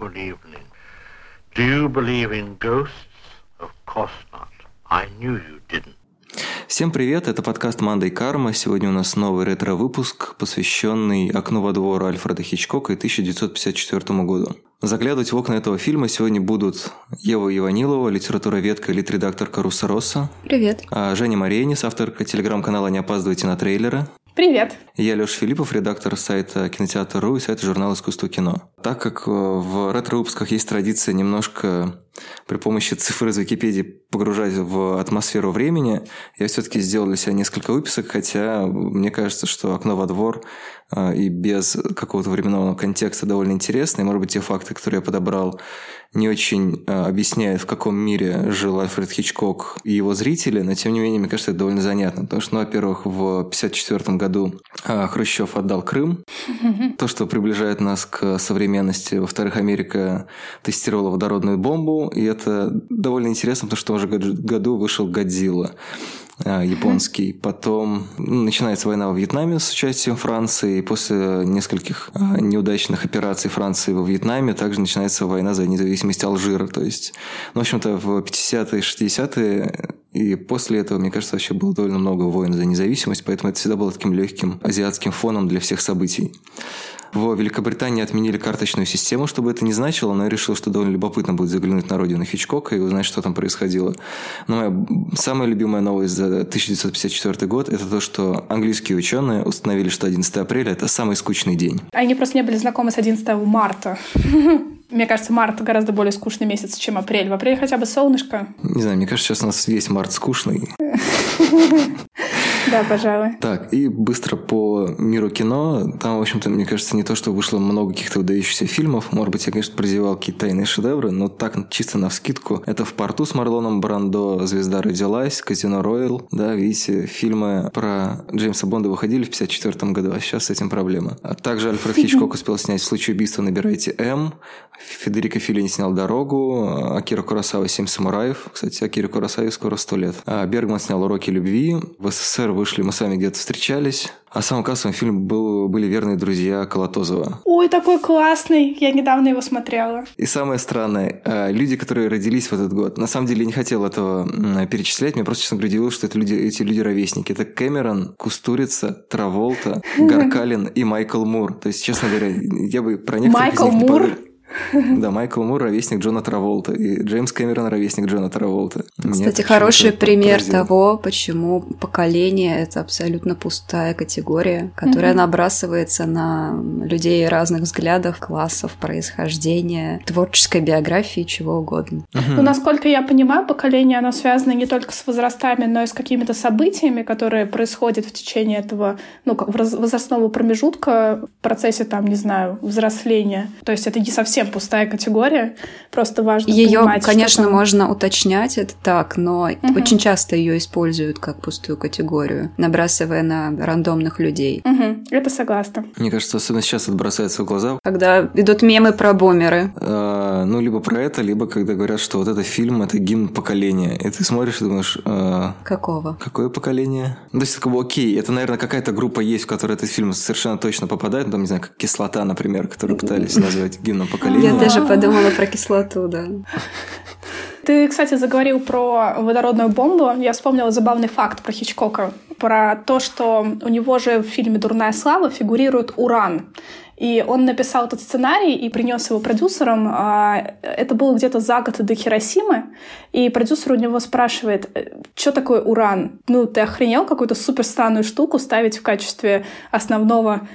Good evening. Do you believe in ghosts? Of course not. I knew you didn't. Всем привет, это подкаст «Мандай Карма». Сегодня у нас новый ретро-выпуск, посвященный «Окну во двор» Альфреда Хичкока и 1954 году. Заглядывать в окна этого фильма сегодня будут Ева Иванилова, литературоведка и литредакторка «Руссо-Росса». Привет. Женя Маренис, авторка телеграм-канала «Не опаздывайте на трейлеры». Привет. Я Лёша Филиппов, редактор сайта кинотеатра.ру и сайта журнала «Искусство кино». Так как в ретро-выпусках есть традиция немножко при помощи цифр из Википедии погружать в атмосферу времени, я все-таки сделал для себя несколько выписок, хотя мне кажется, что «Окно во двор» и без какого-то временного контекста довольно интересно, и, может быть, те факты, которые я подобрал, не очень объясняет, в каком мире жил Альфред Хичкок и его зрители, но, тем не менее, мне кажется, это довольно занятно, потому что, ну, во-первых, в 1954 году Хрущев отдал Крым, то, что приближает нас к современности. Во-вторых, Америка тестировала водородную бомбу, и это довольно интересно, потому что в том же году вышел «Годзилла» японский. Потом начинается война во Вьетнаме с участием Франции, и после нескольких неудачных операций Франции во Вьетнаме также начинается война за независимость Алжира. То есть, ну, в общем-то, в 50-е, 60-е и после этого, мне кажется, вообще было довольно много войн за независимость, поэтому это всегда было таким легким азиатским фоном для всех событий. В Великобритании отменили карточную систему, что бы это ни значило, но я решил, что довольно любопытно будет заглянуть на родину Хичкока и узнать, что там происходило. Но моя самая любимая новость за 1954 год – это то, что английские ученые установили, что 11 апреля – это самый скучный день. Они просто не были знакомы с 11 марта. Мне кажется, март гораздо более скучный месяц, чем апрель. В апреле хотя бы солнышко. Не знаю, мне кажется, сейчас у нас весь март скучный. Да, пожалуй. Так, и быстро по миру кино. Там, в общем-то, мне кажется, не то, что вышло много каких-то выдающихся фильмов. Может быть, я, конечно, прозевал какие-то тайные шедевры, но так, чисто навскидку. Это «В порту» с Марлоном Брандо, «Звезда родилась», «Казино Роял». Да, видите, фильмы про Джеймса Бонда выходили в 1954 году, а сейчас с этим проблема. А также Альфред Хичкок успел снять «В случае убийства набирайте М», Федерико Феллини снял «Дорогу», Акира Куросава «Семь самураев». Кстати, Акире Куросаве скоро 100 лет. А Бергман снял «Уроки любви». В СССР вышли «Мы сами где-то встречались». А самым кассовым фильмом были «Верные друзья» Колотозова. Ой, такой классный! Я недавно его смотрела. И самое странное, люди, которые родились в этот год, на самом деле я не хотел этого перечислять, мне просто, честно говоря, удивилось, что эти люди ровесники. Это Кэмерон, Кустурица, Траволта, Гаркалин и Майкл Мур. То есть, честно говоря, я бы про некоторых из них не подумал. Да, Майкл Мур – ровесник Джона Траволта, и Джеймс Кэмерон – ровесник Джона Траволта. Кстати, хороший пример того, почему поколение – это абсолютно пустая категория, которая набрасывается на людей разных взглядов, классов, происхождения, творческой биографии, чего угодно. Ну, насколько я понимаю, поколение, оно связано не только с возрастами, но и с какими-то событиями, которые происходят в течение этого, ну, как возрастного промежутка в процессе, там, не знаю, взросления. То есть это не совсем пустая категория, просто важно её, понимать. Ее, конечно, что-то... можно уточнять, это так, но очень часто ее используют как пустую категорию, набрасывая на рандомных людей. Это согласна. Мне кажется, особенно сейчас это бросается в глаза. Когда идут мемы про бомеры. Ну, либо про это, либо когда говорят, что вот это фильм, это гимн поколения. И ты смотришь и думаешь... Какого? Какое поколение? Ну, то есть, как бы, окей, это, наверное, какая-то группа есть, в которой этот фильм совершенно точно попадает, ну, там, не знаю, как «Кислота», например, которую пытались назвать гимном поколения. Я даже подумала про кислоту, да. Ты, кстати, заговорил про водородную бомбу. Я вспомнила забавный факт про Хичкока. Про то, что у него же в фильме «Дурная слава» фигурирует уран. И он написал этот сценарий и принес его продюсерам. Это было где-то за год до Хиросимы. И продюсер у него спрашивает, что такое уран? Ну, ты охренел какую-то супер странную штуку ставить в качестве основного,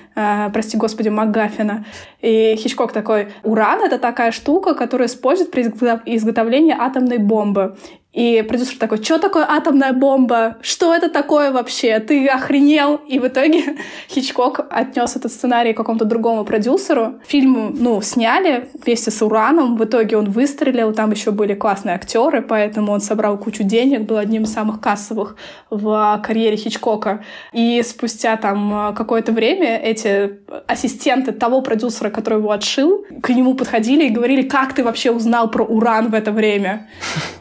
прости господи, макгаффина? И Хичкок такой, уран — это такая штука, которую используют при изготовлении атомной бомбы. И продюсер такой, что такое атомная бомба? Что это такое вообще? Ты охренел? И в итоге Хичкок отнес этот сценарий к какому-то другому продюсеру. Фильм, ну, сняли вместе с «Ураном». В итоге он выстрелил. Там еще были классные актеры, поэтому он собрал кучу денег. Был одним из самых кассовых в карьере Хичкока. И спустя там какое-то время эти ассистенты того продюсера, который его отшил, к нему подходили и говорили, как ты вообще узнал про уран в это время?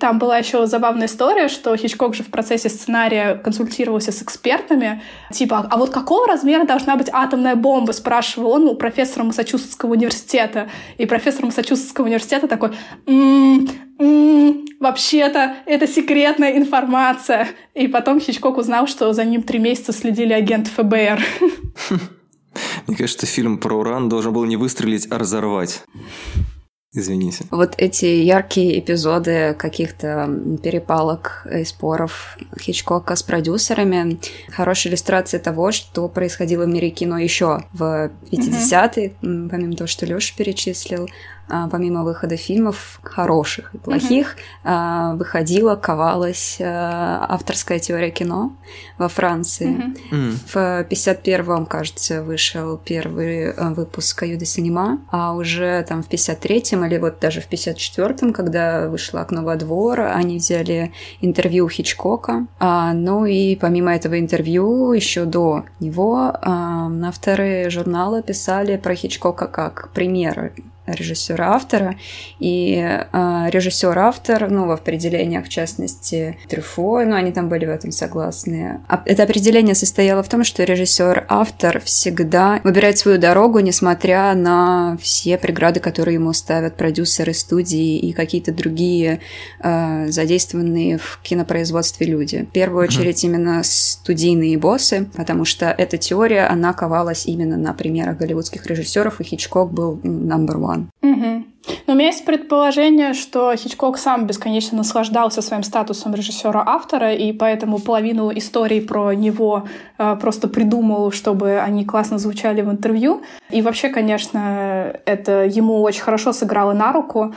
Там была еще что забавная история, что Хичкок же в процессе сценария консультировался с экспертами, типа, а вот какого размера должна быть атомная бомба, спрашивал он у профессора Массачусетского университета. И профессор Массачусетского университета такой, вообще-то это секретная информация. И потом Хичкок узнал, что за ним 3 месяца следили агенты ФБР. Мне кажется, фильм про Уран должен был не выстрелить, а разорвать. Извините. Вот эти яркие эпизоды каких-то перепалок и споров Хичкока с продюсерами – хорошая иллюстрация того, что происходило в мире кино еще в 50-е, помимо того, что Лёша перечислил. Помимо выхода фильмов хороших и плохих, выходила, ковалась авторская теория кино во Франции. В 1951-м, кажется, вышел первый выпуск «Кайе дю Синема», а уже там в 1953-м или вот даже в 1954-м, когда вышло «Окно во двор», они взяли интервью Хичкока. Ну и помимо этого интервью, еще до него авторы журнала писали про Хичкока как примеры режиссера-автора, и режиссер-автор, ну, в определениях, в частности, Трюфо, ну, они там были в этом согласны. Это определение состояло в том, что режиссер-автор всегда выбирает свою дорогу, несмотря на все преграды, которые ему ставят продюсеры студии и какие-то другие задействованные в кинопроизводстве люди. В первую очередь именно студийные боссы, потому что эта теория, она ковалась именно на примерах голливудских режиссеров, и Хичкок был number one. Но у меня есть предположение, что Хичкок сам бесконечно наслаждался своим статусом режиссера-автора, и поэтому половину историй про него просто придумал, чтобы они классно звучали в интервью. И вообще, конечно, это ему очень хорошо сыграло на руку,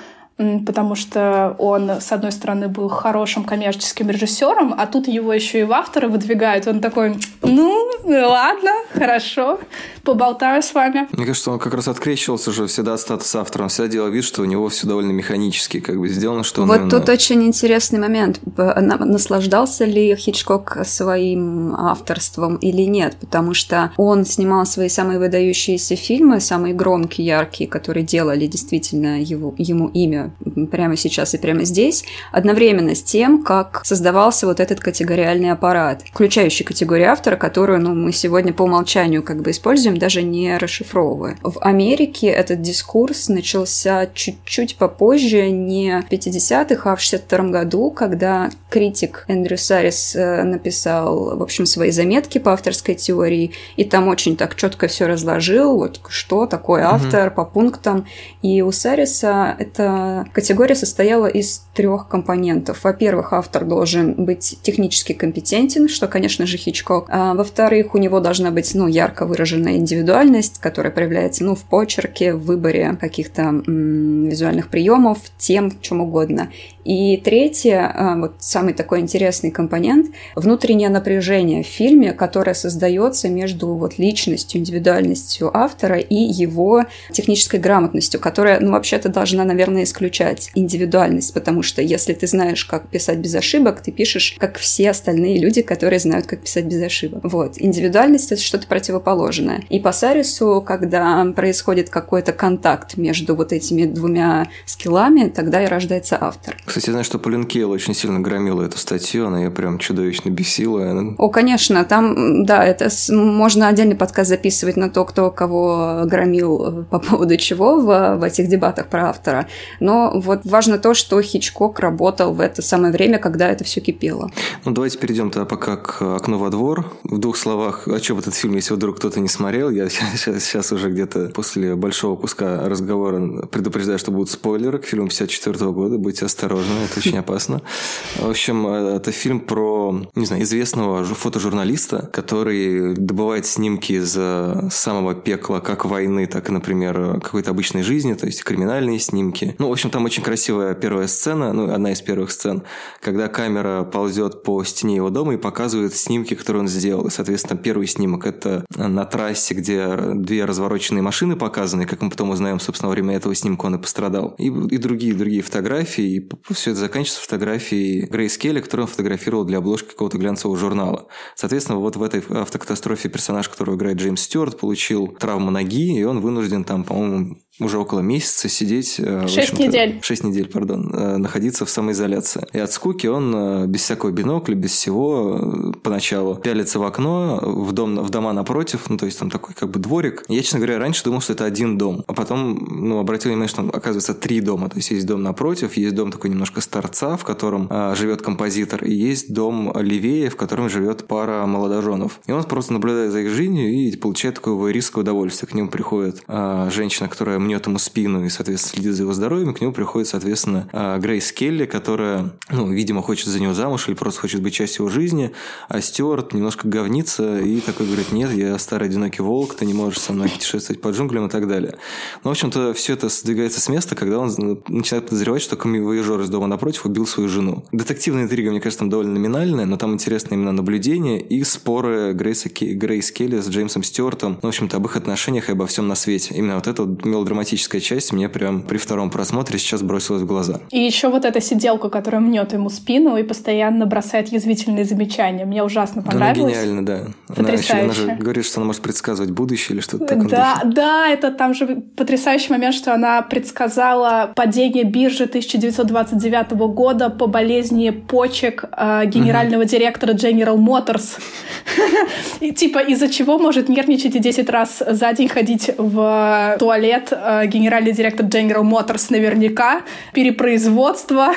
потому что он, с одной стороны, был хорошим коммерческим режиссером, а тут его еще и в авторы выдвигают. Он такой, ну, ладно, хорошо, поболтаю с вами. Мне кажется, он как раз открещивался же всегда от статуса автора. Он всегда делал вид, что у него все довольно механически как бы сделано. Что он, вот наверное... тут очень интересный момент. Наслаждался ли Хичкок своим авторством или нет? Потому что он снимал свои самые выдающиеся фильмы, самые громкие, яркие, которые делали действительно ему имя прямо сейчас и прямо здесь, одновременно с тем, как создавался вот этот категориальный аппарат, включающий категорию автора, которую, ну, мы сегодня по умолчанию как бы используем, даже не расшифровывая. В Америке этот дискурс начался чуть-чуть попозже, не в 50-х, а в 62-м году, когда критик Эндрю Саррис написал, в общем, свои заметки по авторской теории, и там очень так четко все разложил, вот что такое автор по пунктам. И у Сарриса это категория состояла из 3 компонентов. Во-первых, автор должен быть технически компетентен, что, конечно же, Хичкок. А во-вторых, у него должна быть, ну, ярко выраженная индивидуальность, которая проявляется, ну, в почерке, в выборе каких-то визуальных приемов, тем, чем угодно. И третье, вот самый такой интересный компонент, внутреннее напряжение в фильме, которое создается между вот личностью, индивидуальностью автора и его технической грамотностью, которая, ну, вообще-то должна, наверное, исключать индивидуальность, потому что если ты знаешь, как писать без ошибок, ты пишешь, как все остальные люди, которые знают, как писать без ошибок. Вот. Индивидуальность — это что-то противоположное. И по Саррису, когда происходит какой-то контакт между вот этими 2 скиллами, тогда и рождается автор. Кстати, я знаю, что Полин Кейл очень сильно громила эту статью, она ее прям чудовищно бесила. Она... О, конечно, там, да, это можно отдельный подкаст записывать на то, кто кого громил по поводу чего в этих дебатах про автора. Но вот важно то, что Хичкок работал в это самое время, когда это все кипело. Ну, давайте перейдем тогда пока к «Окну во двор». В 2 словах, о чем этот фильм, если вдруг кто-то не смотрел. Я сейчас уже где-то после большого куска разговора предупреждаю, что будут спойлеры к фильму 1954 года. Будьте осторожны, это очень опасно. В общем, это фильм про, не знаю, известного фотожурналиста, который добывает снимки из самого пекла, как войны, так и, например, какой-то обычной жизни, то есть криминальные снимки. Ну, в общем, там очень красивая первая сцена, ну, одна из первых сцен, когда камера ползет по стене его дома и показывает снимки, которые он сделал. И, соответственно, первый снимок – это на трассе, где 2 развороченные машины показаны, как мы потом узнаем, собственно, во время этого снимка он и пострадал. И другие фотографии, и все это заканчивается фотографией Грейс Келли, которую он фотографировал для обложки какого-то глянцевого журнала. Соответственно, вот в этой автокатастрофе персонаж, которого играет Джеймс Стюарт, получил травму ноги, и он вынужден там, по-моему, уже около месяца сидеть... 6 недель. 6 недель, пардон, находиться в самоизоляции. И от скуки он без всякого бинокля, без всего поначалу пялится в окно, в дома напротив, ну, то есть там такой как бы дворик. Я, честно говоря, раньше думал, что это один дом, а потом, ну, обратил внимание, что там, оказывается, 3 дома. То есть есть дом напротив, есть дом такой немножко с торца, в котором живет композитор, и есть дом левее, в котором живет пара молодоженов. И он просто наблюдает за их жизнью и получает такое войеристское удовольствие. К нему приходит женщина, которая мнет ему спину и, соответственно, следит за его здоровьем, и к нему приходит, соответственно, Грейс Келли, которая, ну, видимо, хочет за него замуж или просто хочет быть частью его жизни, а Стюарт немножко говнится и такой говорит: нет, я старый одинокий волк, ты не можешь со мной путешествовать по джунглям и так далее. Ну, в общем-то, все это сдвигается с места, когда он начинает подозревать, что камевояжер из дома напротив убил свою жену. Детективная интрига, мне кажется, там довольно номинальная, но там интересно именно наблюдение и споры Грейс Келли с Джеймсом Стюартом, ну, в общем-то, об их отношениях и обо всем на свете. Именно вот это вот мелодраматическая часть мне прям при втором просмотре сейчас бросилась в глаза. И еще вот эта сиделка, которая мнет ему спину и постоянно бросает язвительные замечания. Мне ужасно понравилось. Да, гениально, да. Потрясающе. Она же говорит, что она может предсказывать будущее или что-то такое. Да, да, это там же потрясающий момент, что она предсказала падение биржи 1929 года по болезни почек генерального директора General Motors. И типа из-за чего может нервничать и 10 раз за день ходить в туалет генеральный директор General Motors наверняка, перепроизводство,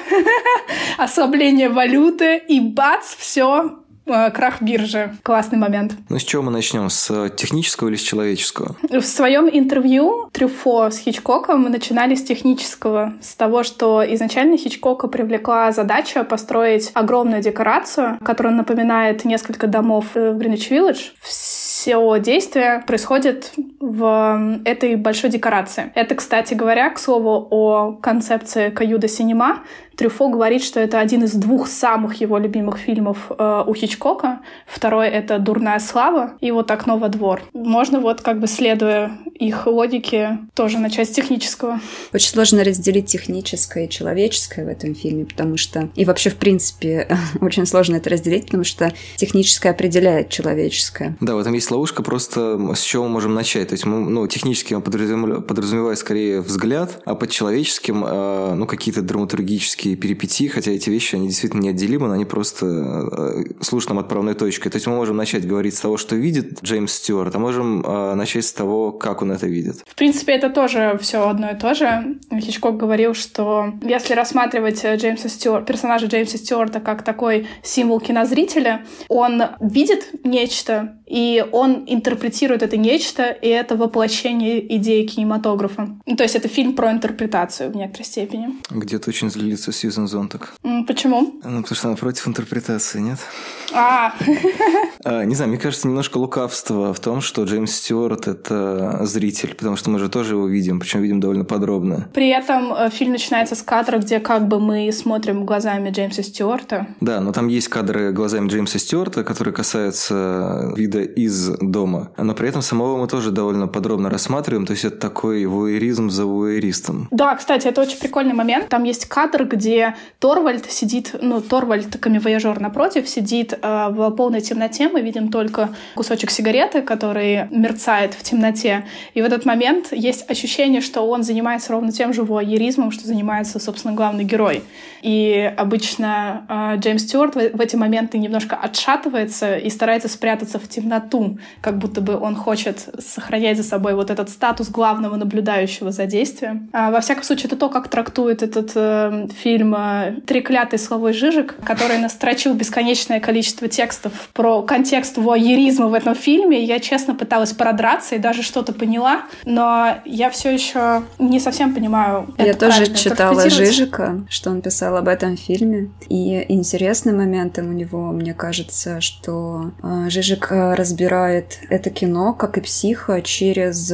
ослабление валюты и бац, все. Крах биржи. Классный момент. Ну, с чего мы начнем? С технического или с человеческого? В своем интервью Трюфо с Хичкоком мы начинали с технического. С того, что изначально Хичкока привлекла задача построить огромную декорацию, которая напоминает несколько домов в Гринвич-Виллидж. Все действие происходит в этой большой декорации. Это, кстати говоря, к слову о концепции Кайе дю Синема. Трюфо говорит, что это один из 2 самых его любимых фильмов у Хичкока. Второй — это «Дурная слава» и вот «Окно во двор». Можно вот как бы следуя их логике тоже начать с технического. Очень сложно разделить техническое и человеческое в этом фильме, потому что... И вообще, в принципе, очень сложно это разделить, потому что техническое определяет человеческое. Да, в этом есть ловушка, просто с чего мы можем начать. То есть, мы, ну, технически мы подразумеваем скорее взгляд, а под человеческим, ну, какие-то драматургические перипетии, хотя эти вещи, они действительно неотделимы, но они просто служат нам отправной точкой. То есть мы можем начать говорить с того, что видит Джеймс Стюарт, а можем начать с того, как он это видит. В принципе, это тоже все одно и то же. Хичкок говорил, что если рассматривать персонажа Джеймса Стюарта как такой символ кинозрителя, он видит нечто, и он интерпретирует это нечто, и это воплощение идеи кинематографа. То есть это фильм про интерпретацию в некоторой степени. Где-то очень злится Сьюзан Зонтаг. Почему? Ну, потому что она против интерпретации, нет? Не знаю, мне кажется, немножко лукавство в том, что Джеймс Стюарт — это зритель, потому что мы же тоже его видим, причем видим довольно подробно. При этом фильм начинается с кадра, где как бы мы смотрим глазами Джеймса Стюарта. Да, но там есть кадры глазами Джеймса Стюарта, которые касаются вида из дома. Но при этом самого мы тоже довольно подробно рассматриваем, то есть это такой вуэйризм за вуэйристом. Да, кстати, это очень прикольный момент. Там есть кадр, где Торвальд сидит, ну, Торвальд, камевояжер напротив, сидит в полной темноте, мы видим только кусочек сигареты, который мерцает в темноте. И в этот момент есть ощущение, что он занимается ровно тем же вуэйризмом, что занимается, собственно, главный герой. И обычно Джеймс Стюарт в эти моменты немножко отшатывается и старается спрятаться в темноте, как будто бы он хочет сохранять за собой вот этот статус главного наблюдающего за действием. Во всяком случае, это то, как трактует этот фильм треклятый словой Жижек, который настрочил бесконечное количество текстов про контекст вуайеризма в этом фильме. Я, честно, пыталась продраться и даже что-то поняла, но я все еще не совсем понимаю. Я тоже читала Жижека, что он писал об этом фильме. И интересным моментом у него, мне кажется, что Жижек разбирает это кино, как и «Психо», через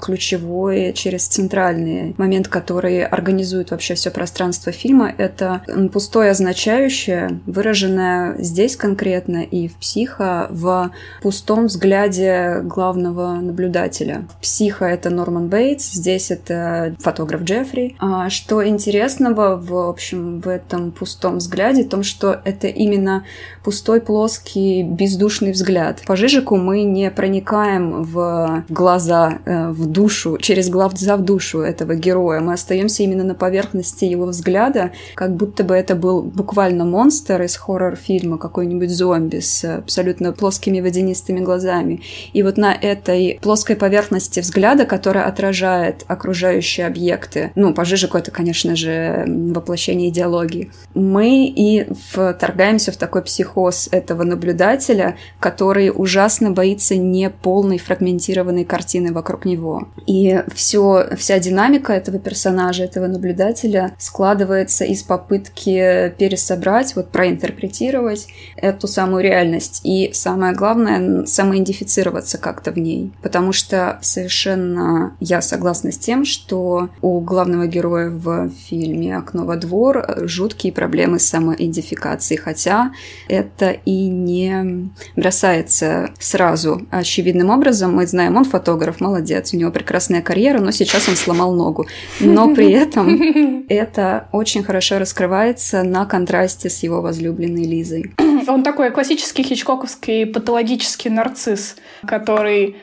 ключевой, через центральный момент, который организует вообще все пространство фильма. Это пустое означающее, выраженное здесь конкретно и в «Психо», в пустом взгляде главного наблюдателя. В «Психо» это Норман Бейтс, здесь это фотограф Джеффри. Что интересного, в общем, в этом пустом взгляде, в том, что это именно пустой, плоский, бездушный взгляд. по Жижеку мы не проникаем в глаза, в душу, через глаза в душу этого героя. Мы остаемся именно на поверхности его взгляда, как будто бы это был буквально монстр из хоррор-фильма, какой-нибудь зомби с абсолютно плоскими водянистыми глазами. И вот на этой плоской поверхности взгляда, которая отражает окружающие объекты, ну, по Жижеку это, конечно же, воплощение идеологии, мы и вторгаемся в такой психоз этого наблюдателя, который ужасно боится неполной фрагментированной картины вокруг него. И вся динамика этого персонажа, этого наблюдателя складывается из попытки пересобрать, вот проинтерпретировать эту самую реальность. И самое главное, самоидентифицироваться как-то в ней. Потому что совершенно я согласна с тем, что у главного героя в фильме «Окно во двор» жуткие проблемы с самоидентификацией. Хотя это и не бросается сразу очевидным образом. Мы знаем, он фотограф, молодец, у него прекрасная карьера, но сейчас он сломал ногу. Но при этом это очень хорошо раскрывается на контрасте с его возлюбленной Лизой. Он такой классический хичкоковский патологический нарцисс, который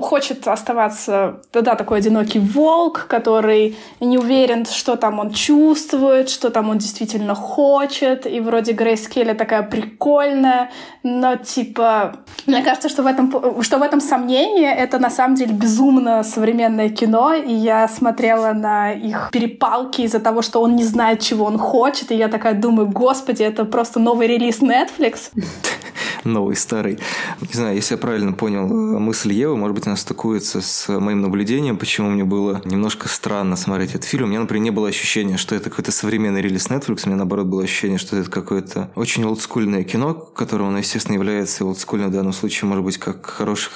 хочет оставаться, да, такой одинокий волк, который не уверен, что там он чувствует, что там он действительно хочет. И вроде Грейс Келли такая прикольная, но типа... Мне кажется, что в этом сомнении это на самом деле безумно современное кино, и я смотрела на их перепалки из-за того, что он не знает, чего он хочет, и я такая думаю, господи, это просто новый релиз Netflix. Новый, старый. Не знаю, если я правильно понял мысль Евы, может быть, она стыкуется с моим наблюдением, почему мне было немножко странно смотреть этот фильм. У меня, например, не было ощущения, что это какой-то современный релиз Netflix. У меня, наоборот, было ощущение, что это какое-то очень олдскульное кино, которое, оно, естественно, является олдскульным в данном случае, может быть, как хорошая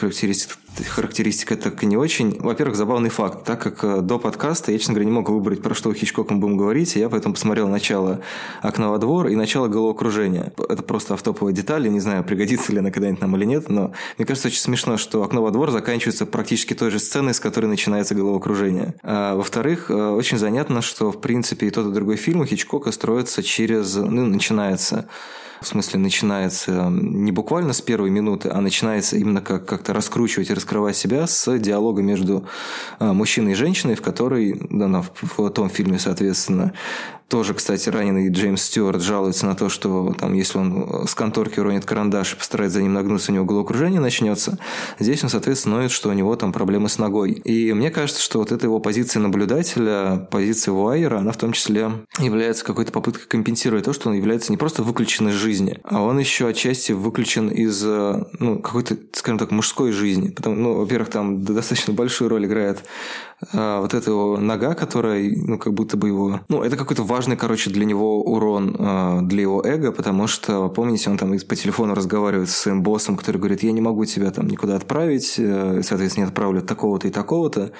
характеристика, так и не очень. Во-первых, забавный факт. Так как до подкаста я, честно говоря, не мог выбрать, про что у Хичкока мы будем говорить, и я поэтому посмотрел начало «Окна во двор» и начало «Головокружения». Это просто автоповая деталь, не знаю, пригодится ли она когда-нибудь нам или нет, но мне кажется очень смешно, что «Окно во двор» заканчивается практически той же сценой, с которой начинается «Головокружение». А, во-вторых, очень занятно, что, в принципе, и тот, и другой фильм у Хичкока строится через... начинается не буквально с первой минуты, а начинается именно как-то раскручивать и раскрывать себя с диалога между мужчиной и женщиной, в которой, да, в том фильме, соответственно, тоже, кстати, раненый Джеймс Стюарт жалуется на то, что там, если он с конторки уронит карандаш и постарается за ним нагнуться, у него головокружение начнется. Здесь он, соответственно, ноет, что у него там проблемы с ногой. И мне кажется, что вот эта его позиция наблюдателя, позиция вуайера, она в том числе является какой-то попыткой компенсировать то, что он является не просто выключен из жизни, а он еще отчасти выключен из какой-то, скажем так, мужской жизни. Потому, во-первых, там достаточно большую роль играет вот эта его нога, которая, как будто бы его... это какой-то важный, для него урон, для его эго, потому что, помните, он там по телефону разговаривает с своим боссом, который говорит, я не могу тебя там никуда отправить, соответственно, не отправлю такого-то и такого-то,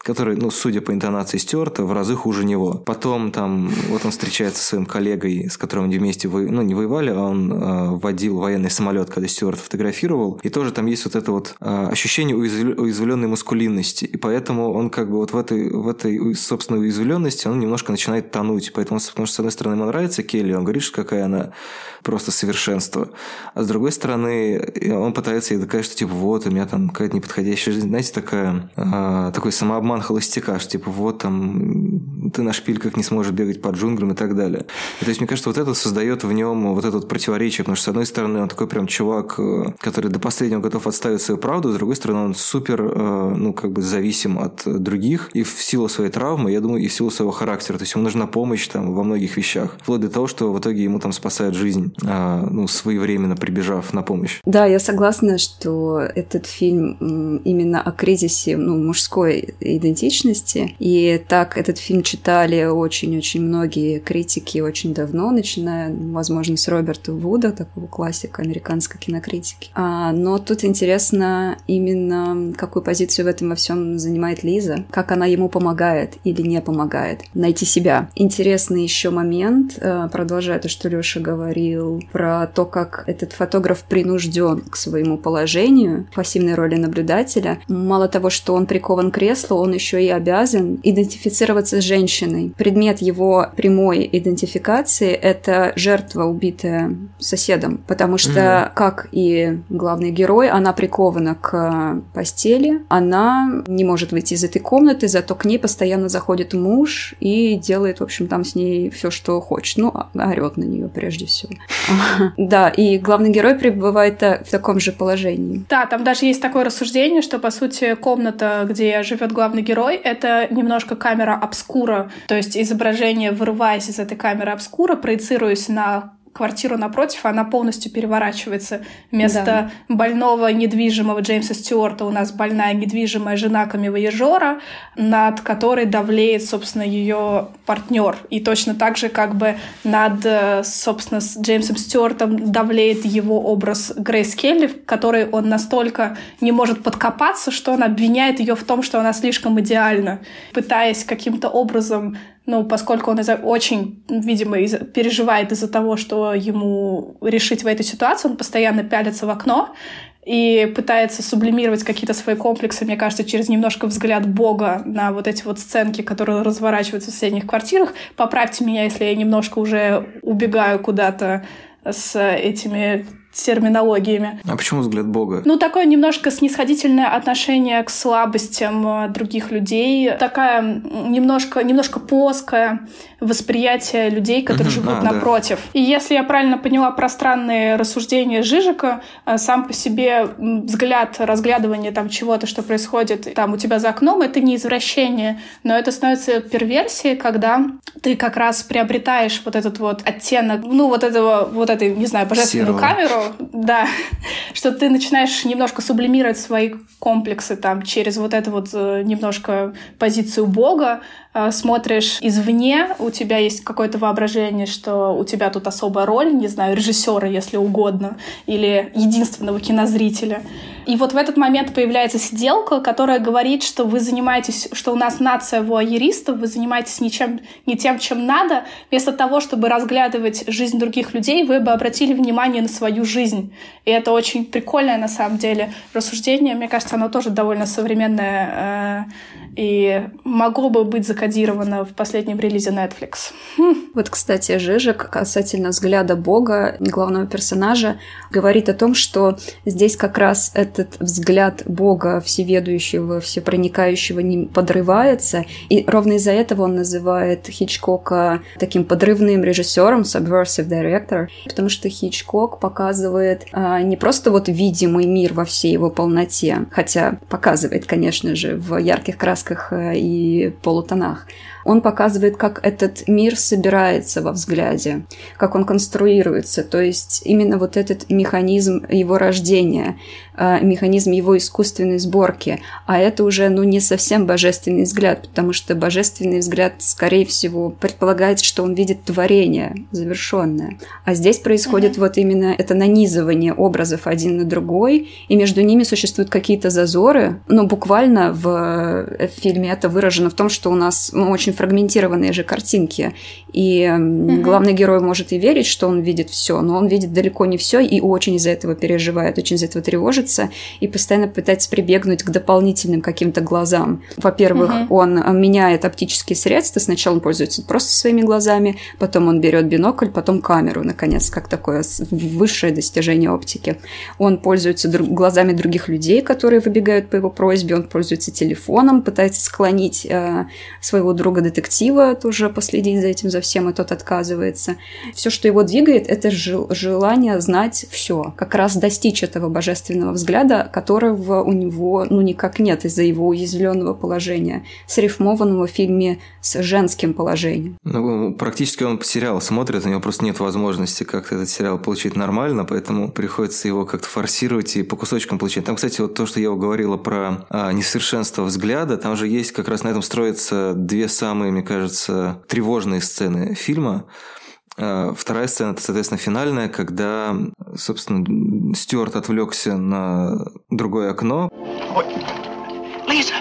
который, судя по интонации Стюарта, в разы хуже него. Потом там, вот он встречается со своим коллегой, с которым они вместе, не воевали, а он водил военный самолет, когда Стюарт фотографировал, и тоже там есть вот это вот ощущение уязвленной маскулинности, и поэтому он вот в этой собственной уязвленности он немножко начинает тонуть, потому что, с одной стороны, ему нравится Келли, он говорит, что какая она просто совершенство, а с другой стороны, он пытается ей доказать, что, у меня там какая-то неподходящая жизнь, знаете, такой самообман холостяка, что ты на шпильках не сможешь бегать по джунглям и так далее. И, то есть, мне кажется, вот это создает в нем вот это вот противоречие, потому что, с одной стороны, он такой прям чувак, который до последнего готов отставить свою правду, с другой стороны, он супер, зависим от других и в силу своей травмы, я думаю, и в силу своего характера. То есть, ему нужна помощь там во многих вещах, вплоть до того, что в итоге ему там спасают жизнь, своевременно прибежав на помощь. Да, я согласна, что этот фильм именно о кризисе, мужской идентичности, и так этот фильм читали очень-очень многие критики очень давно, начиная, возможно, с Роберта Вуда, такого классика американской кинокритики. Но тут интересно именно, какую позицию в этом во всем занимает Лиза, как она ему помогает или не помогает найти себя. Интересный еще момент, продолжая то, что Лёша говорил, про то, как этот фотограф принужден к своему положению, пассивной роли наблюдателя. Мало того, что он прикован к креслу, он еще и обязан идентифицироваться с женщиной. Предмет его прямой идентификации — это жертва, убитая соседом, потому что, как и главный герой, она прикована к постели, она не может выйти из этой комнаты, зато к ней постоянно заходит муж и делает, в общем, там с ней все, что хочет. Ну, орет на нее прежде всего. Да, и главный герой пребывает в таком же положении. Да, там даже есть такое рассуждение, что, по сути, комната, где живет главный герой, это немножко камера обскура, то есть изображение, вырываясь из этой камеры обскура, проецируясь на квартиру напротив, она полностью переворачивается. Вместо больного недвижимого Джеймса Стюарта у нас больная недвижимая жена камевояжёра, над которой давлеет, собственно, ее партнер. И точно так же, как бы над, собственно, с Джеймсом Стюартом давлеет его образ Грейс Келли, в которой он настолько не может подкопаться, что он обвиняет ее в том, что она слишком идеальна, пытаясь каким-то образом... Ну, поскольку он очень, видимо, переживает из-за того, что ему решить в этой ситуации, он постоянно пялится в окно и пытается сублимировать какие-то свои комплексы, мне кажется, через немножко взгляд Бога на вот эти вот сценки, которые разворачиваются в соседних квартирах. Поправьте меня, если я немножко уже убегаю куда-то с этими... терминологиями. А почему взгляд Бога? Ну, такое немножко снисходительное отношение к слабостям других людей. Такая немножко плоское восприятие людей, которые живут напротив. Да. И если я правильно поняла пространные рассуждения Жижека, сам по себе взгляд, разглядывание там чего-то, что происходит там у тебя за окном, это не извращение, но это становится перверсией, когда ты как раз приобретаешь вот этот вот оттенок, ну, вот этой, не знаю, божественную камеру, да, что ты начинаешь немножко сублимировать свои комплексы там через вот эту вот немножко позицию Бога, смотришь извне, у тебя есть какое-то воображение, что у тебя тут особая роль, не знаю, режиссера, если угодно, или единственного кинозрителя. И вот в этот момент появляется сиделка, которая говорит, что вы занимаетесь, что у нас нация вуайеристов, вы занимаетесь ничем, не тем, чем надо. Вместо того, чтобы разглядывать жизнь других людей, вы бы обратили внимание на свою жизнь. И это очень прикольное, на самом деле, рассуждение. Мне кажется, оно тоже довольно современное и могло бы быть закодировано в последнем релизе Netflix. Вот, кстати, Жижек касательно взгляда Бога, главного персонажа, говорит о том, что здесь как раз этот взгляд Бога всеведущего, всепроникающего не подрывается, и ровно из-за этого он называет Хичкока таким подрывным режиссером, subversive director, потому что Хичкок показывает не просто вот видимый мир во всей его полноте, хотя показывает, конечно же, в ярких красках и полутонах. Он показывает, как этот мир собирается во взгляде, как он конструируется, то есть именно вот этот механизм его рождения, механизм его искусственной сборки, а это уже, ну, не совсем божественный взгляд, потому что божественный взгляд, скорее всего, предполагает, что он видит творение завершенное, а здесь происходит вот именно это нанизывание образов один на другой, и между ними существуют какие-то зазоры, ну, буквально в фильме это выражено в том, что у нас очень фрагментированные же картинки, и главный герой может и верить, что он видит все, но он видит далеко не все и очень из-за этого переживает, очень из-за этого тревожится и постоянно пытается прибегнуть к дополнительным каким-то глазам. Во-первых, он меняет оптические средства, сначала он пользуется просто своими глазами, потом он берет бинокль, потом камеру, наконец, как такое высшее достижение оптики. Он пользуется глазами других людей, которые выбегают по его просьбе, он пользуется телефоном, пытается склонить своего друга-детектива тоже последить за этим, за всем, и тот отказывается. Все, что его двигает, это желание знать все, как раз достичь этого божественного взгляда, которого у него, ну, никак нет из-за его уязвленного положения, срифмованного в фильме с женским положением. Ну, практически он сериал смотрит, у него просто нет возможности как-то этот сериал получить нормально, поэтому приходится его как-то форсировать и по кусочкам получать. Там, кстати, вот то, что я говорила про несовершенство взгляда, там же есть, как раз на этом строится две самые, мне кажется, тревожные сцены фильма. Вторая сцена, это, соответственно, финальная, когда, собственно, Стюарт отвлекся на другое окно. Ой, Лиза!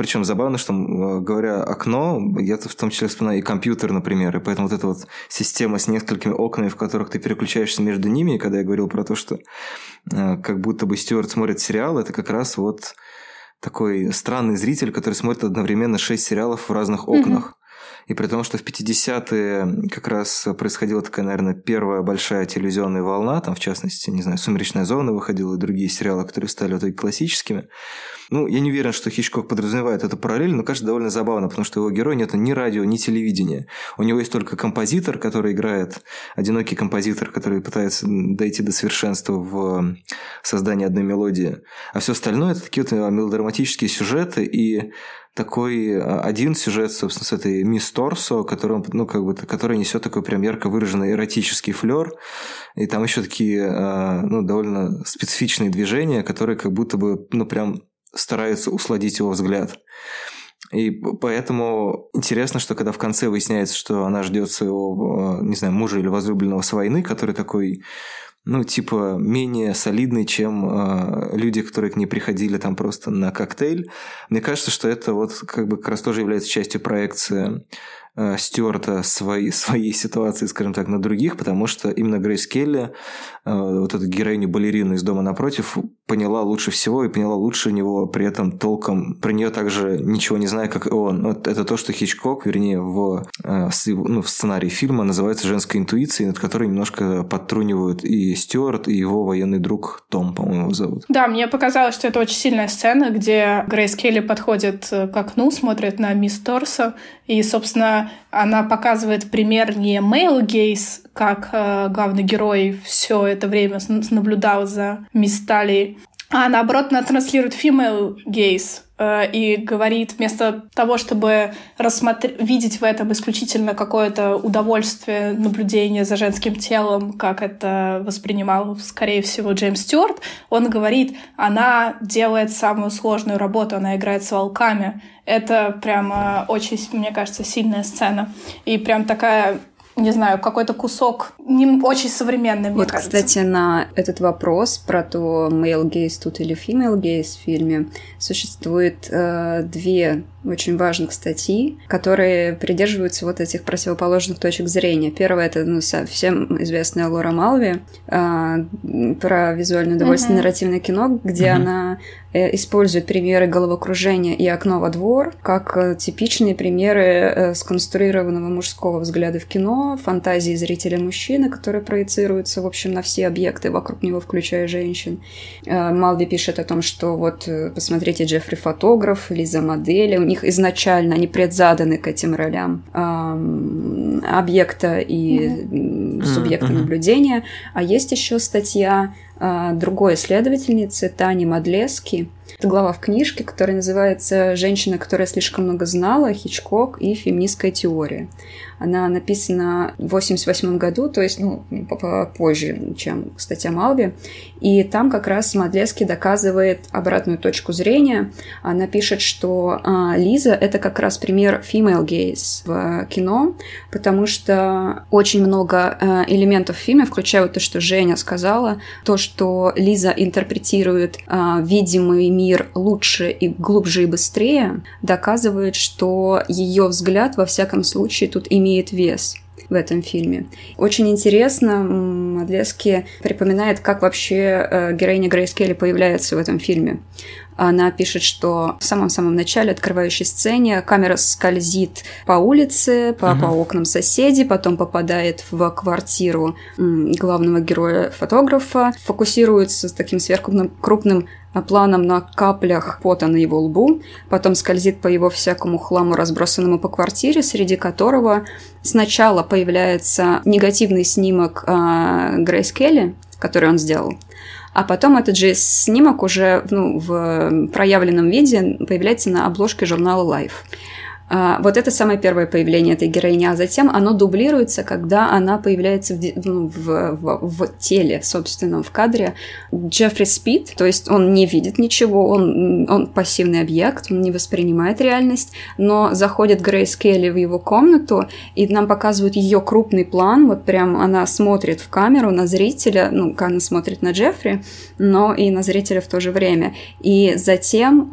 Причем забавно, что, говоря окно, я в том числе вспоминаю и компьютер, например. И поэтому вот эта вот система с несколькими окнами, в которых ты переключаешься между ними, и когда я говорил про то, что как будто бы Стюарт смотрит сериал, это как раз вот такой странный зритель, который смотрит одновременно 6 сериалов в разных окнах. И при том, что в 50-е как раз происходила такая, наверное, первая большая телевизионная волна, там, в частности, не знаю, «Сумеречная зона» выходила и другие сериалы, которые стали вот классическими. Ну, я не уверен, что Хичкок подразумевает эту параллель, но, кажется, довольно забавно, потому что его герой нет ни радио, ни телевидения. У него есть только композитор, который играет, одинокий композитор, который пытается дойти до совершенства в создании одной мелодии. А все остальное – это такие вот мелодраматические сюжеты и такой один сюжет, собственно, с этой «Мисс Торсо», который несет такой прям ярко выраженный эротический флер, и там еще такие, довольно специфичные движения, которые как будто бы, прям стараются усладить его взгляд. И поэтому интересно, что когда в конце выясняется, что она ждет своего, не знаю, мужа или возлюбленного с войны, который такой, менее солидный, чем люди, которые к ней приходили там просто на коктейль. Мне кажется, что это вот как раз тоже является частью проекции Стюарта своей ситуации, скажем так, на других, потому что именно Грейс Келли, вот эту героиню-балерину из «Дома напротив», поняла лучше всего и поняла лучше него, при этом толком про нее также ничего не зная, как и он. Вот это то, что Хичкок, вернее, в сценарии фильма называется женской интуицией, над которой немножко подтрунивают и Стюарт, и его военный друг Том, по-моему, его зовут. Да, мне показалось, что это очень сильная сцена, где Грейс Келли подходит к окну, смотрит на мисс Торсо, и, собственно, она показывает пример не male gaze, как главный герой все это время наблюдал за мисс Талли, а наоборот, она транслирует female gaze и говорит, вместо того, чтобы видеть в этом исключительно какое-то удовольствие, наблюдение за женским телом, как это воспринимал, скорее всего, Джеймс Стюарт, он говорит, она делает самую сложную работу, она играет с волками. Это прямо очень, мне кажется, сильная сцена. И прям такая... не знаю, какой-то кусок не очень современный, мне кажется. Вот, кстати, на этот вопрос про то, male gaze тут или female gaze в фильме, существует две очень важных статьи, которые придерживаются вот этих противоположных точек зрения. Первая — это совсем известная Лора Малви про визуальное удовольствие нарративное кино, где она использует примеры «Головокружения» и «Окно во двор» как типичные примеры сконструированного мужского взгляда в кино, фантазии зрителя мужчины, которые проецируются, в общем, на все объекты вокруг него, включая женщин. Малви пишет о том, что вот посмотрите, Джеффри фотограф, Лиза модель, у них изначально они предзаданы к этим ролям объекта и субъекта наблюдения. А есть еще статья другой исследовательницы Тани Модлески. Это глава в книжке, которая называется «Женщина, которая слишком много знала. Хичкок и феминистская теория». Она написана в 1988 году, то есть позже, чем статья Малви. И там как раз Модлески доказывает обратную точку зрения. Она пишет, что Лиза — это как раз пример female gaze в кино, потому что очень много элементов в фильме, включая вот то, что Женя сказала, то, что Лиза интерпретирует видимый мир лучше и глубже и быстрее, доказывает, что ее взгляд, во всяком случае, тут имеет вес в этом фильме. Очень интересно, Модлески припоминает, как вообще героиня Грейс Келли появляется в этом фильме. Она пишет, что в самом-самом начале, открывающей сцене, камера скользит по улице, по окнам соседей, потом попадает в квартиру главного героя-фотографа, фокусируется с таким сверхкрупным планом на каплях пота на его лбу, потом скользит по его всякому хламу, разбросанному по квартире, среди которого сначала появляется негативный снимок Грейс Келли, который он сделал, а потом этот же снимок уже в проявленном виде появляется на обложке журнала Life. Вот это самое первое появление этой героини, а затем оно дублируется, когда она появляется в теле, собственно, в кадре. Джеффри спит, то есть он не видит ничего, он пассивный объект, он не воспринимает реальность, но заходит Грейс Келли в его комнату, и нам показывают ее крупный план, вот прям она смотрит в камеру на зрителя, ну, она смотрит на Джеффри, но и на зрителя в то же время. И затем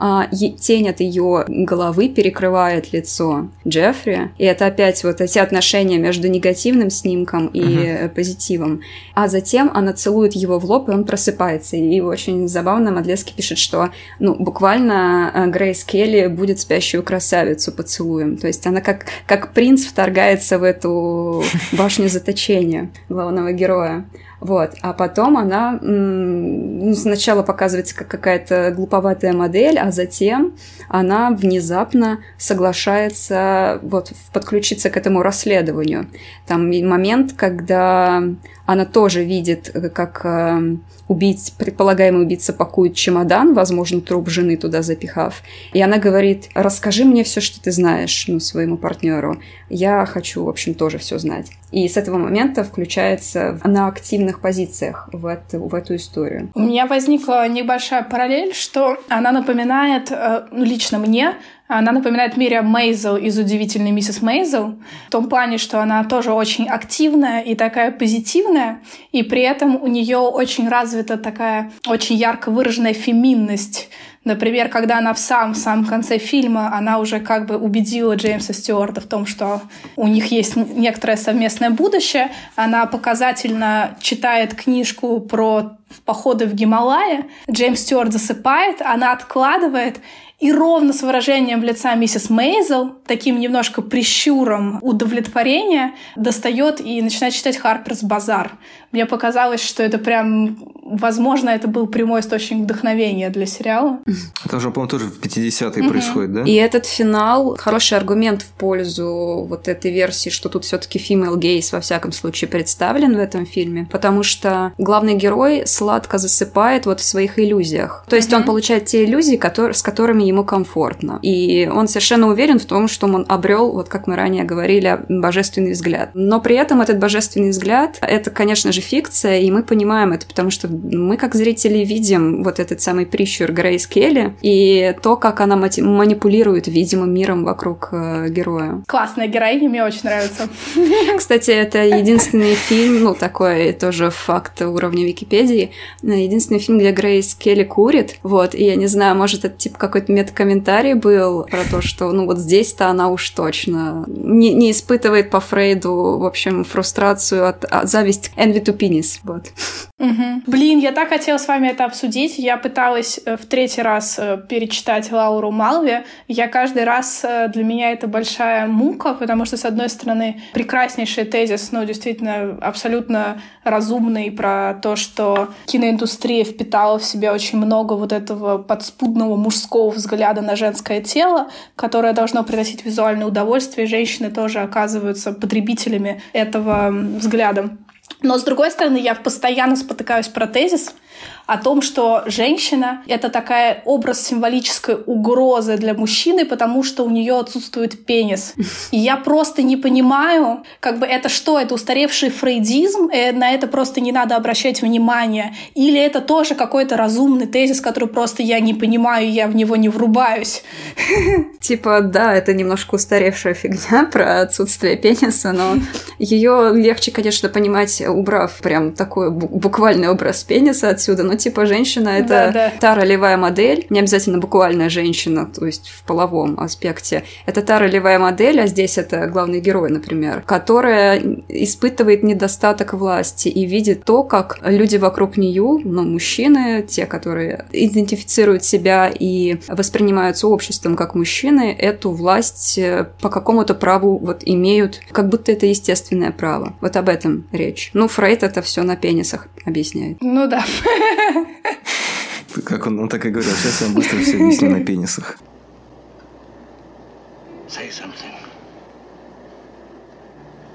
тень от ее головы перекрывает лицо Джеффри, и это опять вот эти отношения между негативным снимком и позитивом. А затем она целует его в лоб, и он просыпается. И очень забавно Модлески пишет, что буквально Грейс Келли будет спящую красавицу поцелуем. То есть она как принц вторгается в эту башню заточения главного героя. Вот. А потом она сначала показывается как какая-то глуповатая модель, а затем она внезапно соглашается подключиться к этому расследованию. Там момент, когда она тоже видит, как предполагаемый убийца пакует чемодан, возможно, труп жены туда запихав. И она говорит: расскажи мне все, что ты знаешь, своему партнеру. Я хочу, в общем, тоже все знать. И с этого момента включается на активных позициях в эту историю. У меня возникла небольшая параллель, что она напоминает, лично мне, она напоминает Мириам Мейзел из «Удивительной миссис Мейзел», в том плане, что она тоже очень активная и такая позитивная, и при этом у нее очень развита такая очень ярко выраженная феминность. Например, когда она в самом конце фильма, она уже как бы убедила Джеймса Стюарта в том, что у них есть некоторое совместное будущее, она показательно читает книжку про походы в Гималаи, Джеймс Стюарт засыпает, она откладывает, и ровно с выражением лица миссис Мейзел, таким немножко прищуром удовлетворения, достает и начинает читать «Харперс Базар». Мне показалось, что это прям, возможно, это был прямой источник вдохновения для сериала. Это уже, по-моему, тоже в 50-е происходит, да? И этот финал – хороший аргумент в пользу этой версии, что тут все-таки female gaze, во всяком случае, представлен в этом фильме, потому что главный герой сладко засыпает в своих иллюзиях. То есть он получает те иллюзии, с которыми ему комфортно. И он совершенно уверен в том, что он обрел, как мы ранее говорили, божественный взгляд. Но при этом этот божественный взгляд — это, конечно же, фикция, и мы понимаем это, потому что мы, как зрители, видим этот самый прищур Грейс Келли и то, как она манипулирует, видимо, миром вокруг героя. Классная героиня, мне очень нравится. Кстати, это единственный фильм, такой тоже факт уровня Википедии, единственный фильм, где Грейс Келли курит, и я не знаю, может, это типа какой-то метакомментарий был про то, что здесь-то она уж точно не испытывает по Фрейду, в общем, фрустрацию от зависть, envy to penis, Блин, я так хотела с вами это обсудить. Я пыталась в третий раз перечитать Лору Малви. Я каждый раз, для меня это большая мука, потому что, с одной стороны, прекраснейший тезис, действительно, абсолютно разумный, про то, что киноиндустрия впитала в себя очень много этого подспудного мужского взгляда на женское тело, которое должно приносить визуальное удовольствие, и женщины тоже оказываются потребителями этого взгляда. Но, с другой стороны, я постоянно спотыкаюсь про тезис о том, что женщина — это такая образ символической угрозы для мужчины, потому что у нее отсутствует пенис. И я просто не понимаю, это что? Это устаревший фрейдизм? На это просто не надо обращать внимания? Или это тоже какой-то разумный тезис, который просто я не понимаю, я в него не врубаюсь? Типа, да, это немножко устаревшая фигня про отсутствие пениса, но ее легче, конечно, понимать, убрав прям такой буквальный образ пениса отсюда, но женщина — это та ролевая модель, не обязательно буквальная женщина, то есть в половом аспекте. Это та ролевая модель, а здесь это главный герой, например, которая испытывает недостаток власти и видит то, как люди вокруг нее, мужчины, те, которые идентифицируют себя и воспринимаются обществом как мужчины, эту власть по какому-то праву имеют, как будто это естественное право. Об этом речь. Фрейд это все на пенисах объясняет. Как он так и говорил. Сейчас я вам быстро все объясню на пенисах. Say something.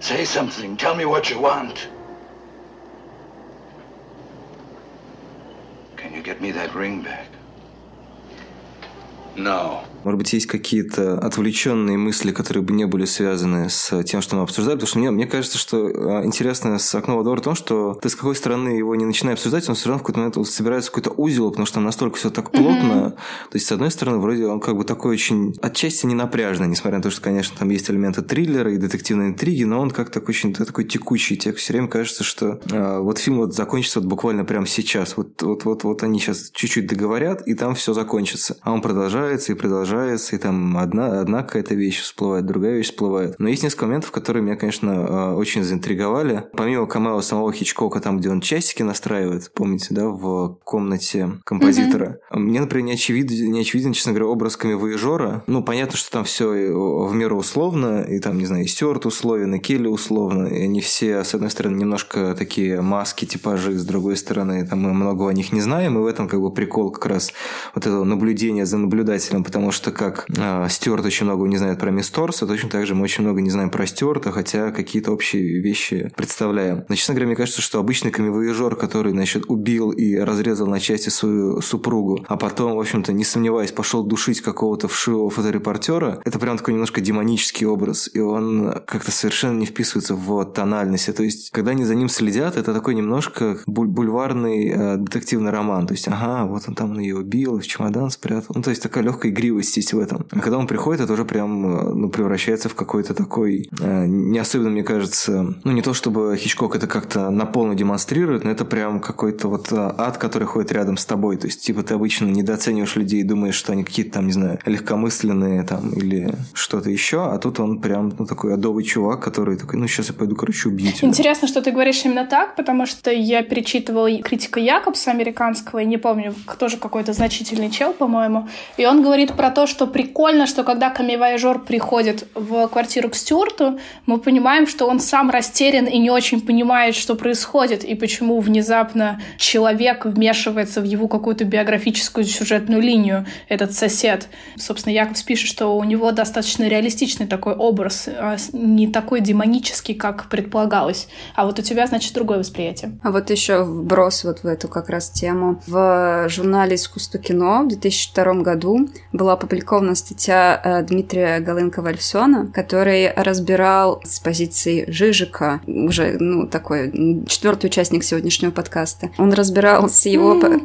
Say something. Tell me what you want. Can you get me that ring back? No. Может быть, есть какие-то отвлеченные мысли, которые бы не были связаны с тем, что мы обсуждали, потому что мне кажется, что интересно с «Окно во двор» в том, что ты с какой стороны его не начинаешь обсуждать, он все равно в какой-то момент собирается в какой-то узел, потому что там настолько все так плотно. То есть, с одной стороны, вроде он как бы такой очень отчасти ненапряжный, несмотря на то, что, конечно, там есть элементы триллера и детективной интриги, но он как-то очень такой текучий текст. Все время кажется, что вот фильм вот закончится вот буквально прямо сейчас. Вот они сейчас чуть-чуть договорят, и там все закончится. А он продолжается, и там одна какая-то вещь всплывает, другая вещь всплывает. Но есть несколько моментов, которые меня, конечно, очень заинтриговали. Помимо камео самого Хичкока, там, где он часики настраивает, помните, да, в комнате композитора. Мне, например, не очевиден, честно говоря, образ камевояжора. Ну, понятно, что там все в меру условно, и там, не знаю, и Стюарт условен, и Келли условно, и они все, с одной стороны, немножко такие маски, типажи, с другой стороны, там мы многого о них не знаем, и в этом как бы прикол как раз вот этого наблюдения за наблюдателем, потому что как Стюарт очень много не знает про Мисс Торсо, точно так же мы очень много не знаем про Стюарта, хотя какие-то общие вещи представляем. Но, честно говоря, мне кажется, что обычный камевояжор, который, значит, убил и разрезал на части свою супругу, а потом, в общем-то, не сомневаясь, пошел душить какого-то вшивого фоторепортера, это прям такой немножко демонический образ, и он как-то совершенно не вписывается в тональность. То есть, когда они за ним следят, это такой немножко бульварный детективный роман. То есть, ага, вот он там ее убил, в чемодан спрятал. Ну, то есть, такая легкая игривость есть в этом. А когда он приходит, это уже прям превращается в какой-то такой... не особенно, мне кажется... Ну, не то, чтобы Хичкок это как-то на полную демонстрирует, но это прям какой-то вот ад, который ходит рядом с тобой. То есть, типа, ты обычно недооцениваешь людей и думаешь, что они какие-то там, не знаю, легкомысленные там или что-то еще, а тут он прям, ну, такой адовый чувак, который такой, ну, сейчас я пойду, короче, убью тебя. Интересно, что ты говоришь именно так, потому что я перечитывала критика Якобса американского, и не помню, тоже какой-то значительный чел, по-моему, и он говорит про то, что прикольно, что когда камевояжер приходит в квартиру к Стюарту, мы понимаем, что он сам растерян и не очень понимает, что происходит, и почему внезапно человек вмешивается в его какую-то биографическую сюжетную линию, этот сосед. Собственно, Якобс пишет, что у него достаточно реалистичный такой образ, не такой демонический, как предполагалось. А вот у тебя, значит, другое восприятие. А вот еще вброс вот в эту как раз тему. В журнале «Искусство кино» в 2002 году была опубликована статья Дмитрия Галынкова-Альфсона, который разбирал с позиции Жижека, уже, ну, такой четвертый участник сегодняшнего подкаста. Он разбирал с его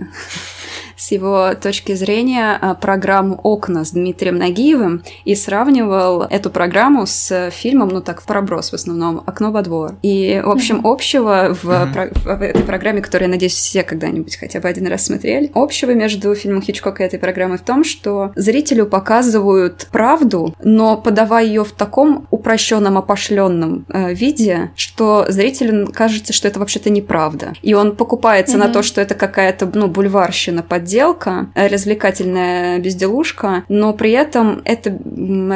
точки зрения программу «Окна» с Дмитрием Нагиевым и сравнивал эту программу с фильмом, ну так, в проброс в основном, «Окно во двор». И, в общем, общего в этой программе, которую, я надеюсь, все когда-нибудь хотя бы один раз смотрели, общего между фильмом Хичкока и этой программой в том, что зрителю показывают правду, но подавая ее в таком упрощенном, опошленном виде, что зрителю кажется, что это вообще-то неправда. И он покупается на то, что это какая-то, ну, бульварщина, подделка, развлекательная безделушка, но при этом это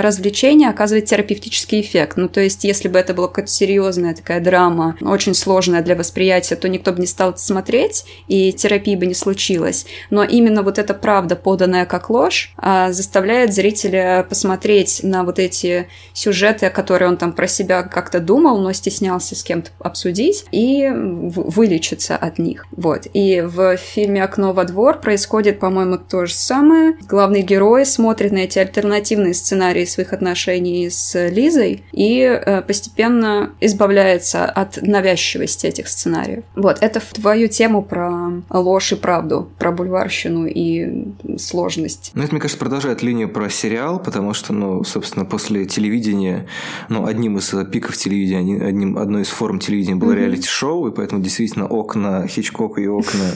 развлечение оказывает терапевтический эффект. Ну, то есть, если бы это была какая-то серьезная такая драма, очень сложная для восприятия, то никто бы не стал смотреть, и терапии бы не случилось. Но именно вот эта правда, поданная как ложь, заставляет зрителя посмотреть на вот эти сюжеты, которые он там про себя как-то думал, но стеснялся с кем-то обсудить, и вылечиться от них. Вот. И в фильме «Окно во двор» происходит, по-моему, то же самое. Главный герой смотрит на эти альтернативные сценарии своих отношений с Лизой и постепенно избавляется от навязчивости этих сценариев. Вот, это в твою тему про ложь и правду, про бульварщину и сложность. Ну, это, мне кажется, продолжает линию про сериал, потому что, ну, собственно, после телевидения, ну, одним из пиков телевидения, одной из форм телевидения было реалити-шоу, и поэтому, действительно, «Окна» Хичкока и «Окна»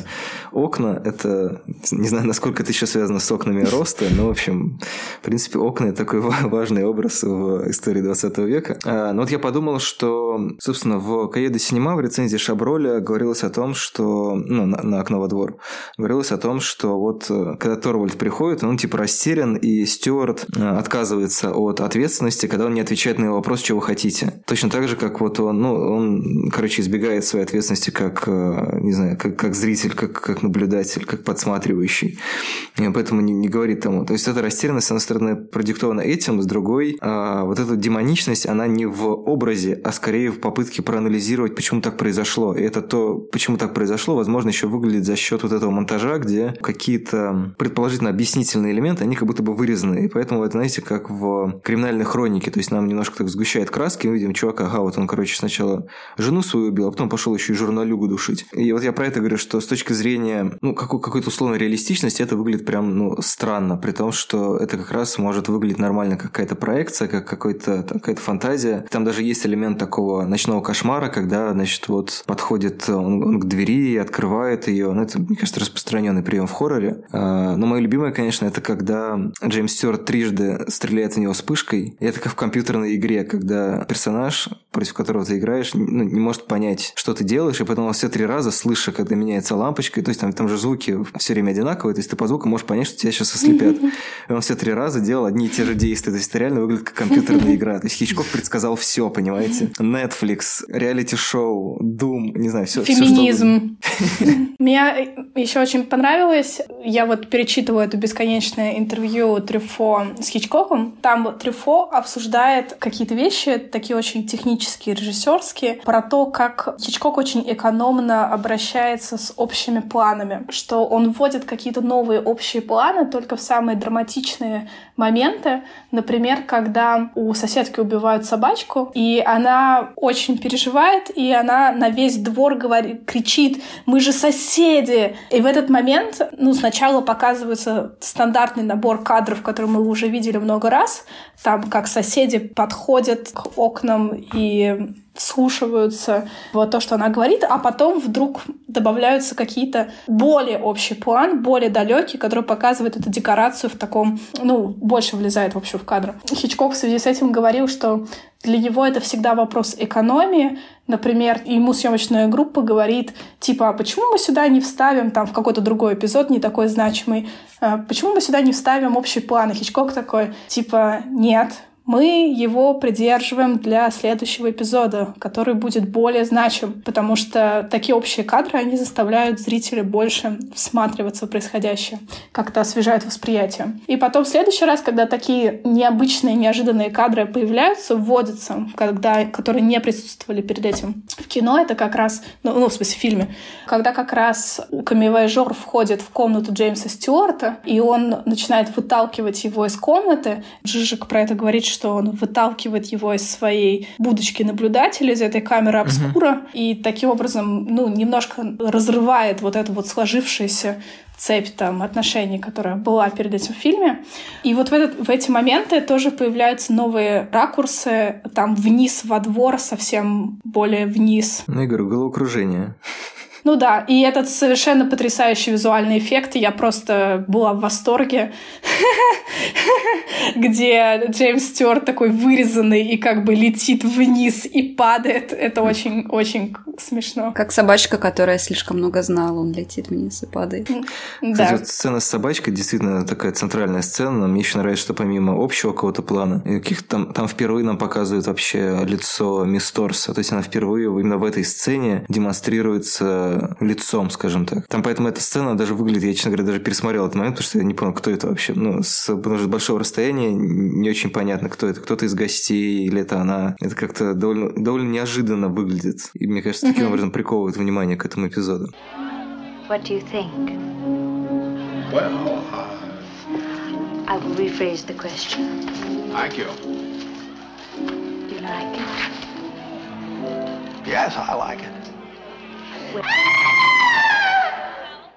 — это, не знаю, насколько это еще связано с окнами роста, но, в общем, в принципе, окна – это такой важный образ в истории 20 века. Но вот я подумал, что, собственно, в «Кайе дю Синема», в рецензии Шаброля говорилось о том, что... Ну, на «Окно во двор». Говорилось о том, что вот когда Торвальд приходит, он типа растерян, и Стюарт отказывается от ответственности, когда он не отвечает на его вопрос, чего вы хотите. Точно так же, как вот он, ну, он, короче, избегает своей ответственности как, не знаю, как зритель, как наблюдатель, как подсмотритель. рассматривающий. Поэтому не говорит тому. То есть эта растерянность, с одной стороны, продиктована этим, с другой, вот эта демоничность, она не в образе, а скорее в попытке проанализировать, почему так произошло. И это то, почему так произошло, возможно, еще выглядит за счет вот этого монтажа, где какие-то предположительно объяснительные элементы, они как будто бы вырезаны. И поэтому, это, знаете, как в криминальной хронике, то есть нам немножко так сгущает краски, мы видим чувака, ага, вот он, короче, сначала жену свою убил, а потом пошел еще и журналюгу душить. И вот я про это говорю, что с точки зрения, ну, какой-то условной реалистичности, это выглядит прям, ну, странно, при том, что это как раз может выглядеть нормально, как какая-то проекция, как какая-то фантазия. Там даже есть элемент такого ночного кошмара, когда, значит, вот подходит он к двери и открывает ее. Ну, это, мне кажется, распространенный прием в хорроре. Но мое любимое, конечно, это когда Джеймс Стюарт трижды стреляет в него вспышкой. И это как в компьютерной игре, когда персонаж, против которого ты играешь, ну, не может понять, что ты делаешь, и потом он все три раза, слыша, когда меняется лампочка, то есть там же звуки все время одинаковые, то есть ты по звуку можешь понять, что тебя сейчас ослепят. И он все три раза делал одни и те же действия. То есть это реально выглядит как компьютерная игра. То есть Хичкок предсказал все, понимаете? Netflix, реалити-шоу, Doom, не знаю, все. Феминизм. Мне еще очень понравилось, я вот перечитываю это бесконечное интервью Трюфо с Хичкоком. Там Трюфо обсуждает какие-то вещи, такие очень технические, режиссерские, про то, как Хичкок очень экономно обращается с общими планами, что он вводит какие-то новые общие планы только в самые драматичные моменты. Например, когда у соседки убивают собачку, и она очень переживает, и она на весь двор говорит, кричит: «Мы же соседи!» И в этот момент, ну, сначала показывается стандартный набор кадров, который мы уже видели много раз, там как соседи подходят к окнам и вслушиваются в то, что она говорит, а потом вдруг добавляются какие-то более общий план, более далекий, который показывает эту декорацию в таком, ну, больше влезает вообще в кадр. Хичкок в связи с этим говорил, что для него это всегда вопрос экономии. Например, ему съемочная группа говорит, типа, а почему мы сюда не вставим, там, в какой-то другой эпизод, не такой значимый, почему мы сюда не вставим общий план? И Хичкок такой, типа, нет, мы его придерживаем для следующего эпизода, который будет более значим, потому что такие общие кадры, они заставляют зрителя больше всматриваться в происходящее, как-то освежают восприятие. И потом в следующий раз, когда такие необычные, неожиданные кадры появляются, вводятся, которые не присутствовали перед этим в кино, это как раз, ну в смысле в фильме, когда как раз Камилла Жор входит в комнату Джеймса Стюарта, и он начинает выталкивать его из комнаты. Жижек про это говорит, что он выталкивает его из своей будочки наблюдателя, из этой камеры обскура, и таким образом, ну, немножко разрывает вот эту вот сложившуюся цепь там отношений, которая была перед этим в фильме. И вот в эти моменты тоже появляются новые ракурсы, там вниз во двор, совсем более вниз. Ну, я говорю, головокружение. Ну да, и этот совершенно потрясающий визуальный эффект, я просто была в восторге, где Джеймс Стюарт такой вырезанный и как бы летит вниз и падает. Это очень-очень смешно. Как собачка, которая слишком много знала, он летит вниз и падает. Кстати, вот сцена с собачкой действительно такая центральная сцена. Мне еще нравится, что помимо общего какого-то плана, там впервые нам показывают вообще лицо Мисс Торсо. То есть она впервые именно в этой сцене демонстрируется лицом, скажем так. Там поэтому эта сцена даже выглядит, я, честно говоря, даже пересмотрел этот момент, потому что я не понял, кто это вообще. Ну, потому что с большого расстояния не очень понятно, кто это. Кто-то из гостей или это она. Это как-то довольно неожиданно выглядит. И, мне кажется, таким образом приковывает внимание к этому эпизоду. What do you think? Well, I will rephrase the question. Thank you. Do you like it? Yes, I like it.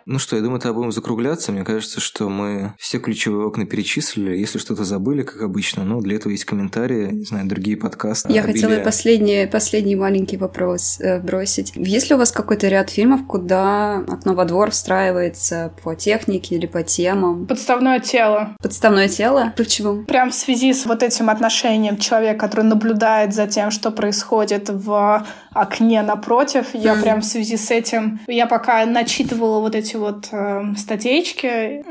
Ну что, я думаю, тогда будем закругляться. Мне кажется, что мы все ключевые окна перечислили. Если что-то забыли, как обычно, но для этого есть комментарии, не знаю, другие подкасты. Я хотела последний маленький вопрос бросить. Есть ли у вас какой-то ряд фильмов, куда «Окно во двор» встраивается по технике или по темам? «Подставное тело». «Подставное тело»? Почему? Прям в связи с вот этим отношением человека, который наблюдает за тем, что происходит в окне напротив, я прям в связи с этим, я пока начитывала вот эти вот статейки.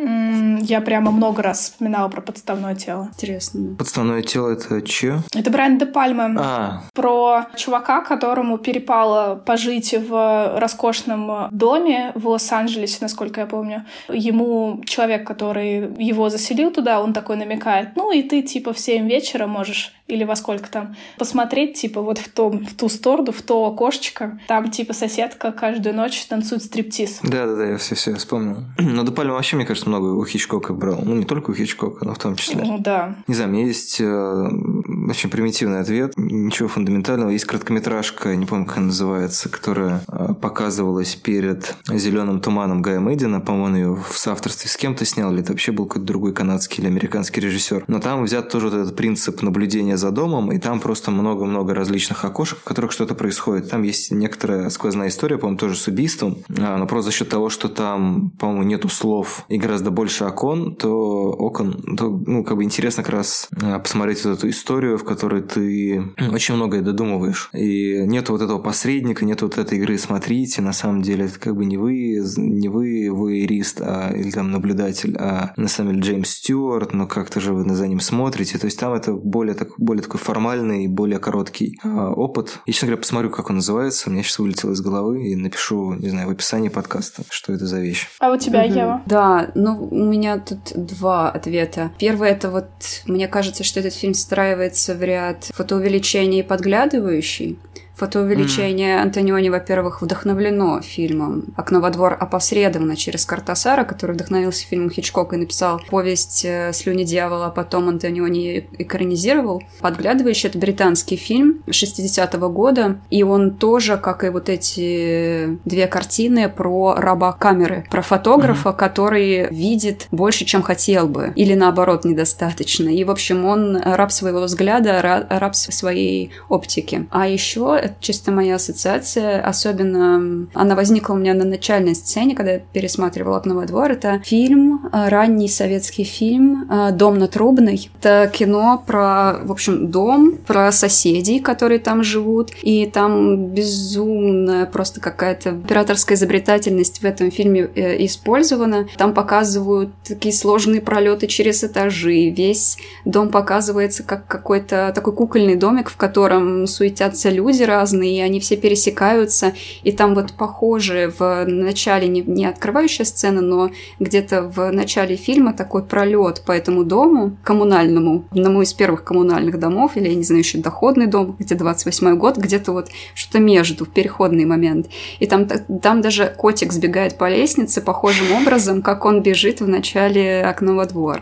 Я прямо много раз вспоминала про «Подставное тело». Интересно. «Подставное тело» — это чье? Это Брайан де Пальма. Про чувака, которому перепало пожить в роскошном доме в Лос-Анджелесе, насколько я помню. Ему человек, который его заселил туда, он такой намекает: ну и ты типа в 7 вечера можешь, или во сколько там, посмотреть типа вот в ту сторону, в то окошечко. Там типа соседка каждую ночь танцует стриптиз. Да-да-да, я все вспомнил. Но де Пальма вообще, мне кажется, много у Хичкока брал. Ну, не только у Хичкока, но в том числе. Ну, да. Не знаю, у меня есть очень примитивный ответ. Ничего фундаментального. Есть короткометражка, не помню, как она называется, которая показывалась перед «Зеленым туманом» Гая Мэддена. По-моему, он ее в соавторстве с кем-то снял, или это вообще был какой-то другой канадский или американский режиссер. Но там взят тоже вот этот принцип наблюдения за домом, и там просто много-много различных окошек, в которых что-то происходит. Там есть некоторая сквозная история, по-моему, тоже с убийством, но просто за счет того, что там, по-моему, нету слов и гораздо больше окон, то, ну, как бы интересно как раз посмотреть вот эту историю, в которой ты очень многое додумываешь. И нету вот этого посредника, нету вот этой игры «смотрите», на самом деле это как бы не вы воэрист, или там наблюдатель, а на самом деле Джеймс Стюарт, но как-то же вы за ним смотрите. То есть там это более такой формальный, более короткий опыт. Я, честно говоря, посмотрю, как он называется. У меня сейчас вылетело из головы и напишу, не знаю, в описании подкаста, что это за вещь. А у тебя, Ева? Да, ну, у меня тут два ответа. Первый — это вот, мне кажется, что этот фильм встраивается в ряд фотоувеличений и подглядывающий. Фотоувеличение Антониони, во-первых, вдохновлено фильмом «Окно во двор» опосредованно через Картасара, который вдохновился фильмом Хичкока и написал повесть «Слюни дьявола», а потом Антониони её экранизировал. «Подглядывающий» — это британский фильм 60-го года, и он тоже, как и вот эти две картины, про раба камеры, про фотографа, который видит больше, чем хотел бы, или наоборот, недостаточно. И, в общем, он раб своего взгляда, раб своей оптики. А еще это чисто моя ассоциация, особенно она возникла у меня на начальной сцене, когда я пересматривала «Окно во двор». Это фильм, ранний советский фильм «Дом на Трубной». Это кино про, в общем, дом, про соседей, которые там живут, и там безумная просто какая-то операторская изобретательность в этом фильме использована. Там показывают такие сложные пролеты через этажи, весь дом показывается как какой-то такой кукольный домик, в котором суетятся люди разные, и они все пересекаются, и там вот похоже в начале, не открывающая сцена, но где-то в начале фильма такой пролет по этому дому коммунальному, одному из первых коммунальных домов, или, я не знаю, еще доходный дом, где 28-й год, где-то вот что-то между, переходный момент. И там даже котик сбегает по лестнице похожим образом, как он бежит в начале «Окна во двор».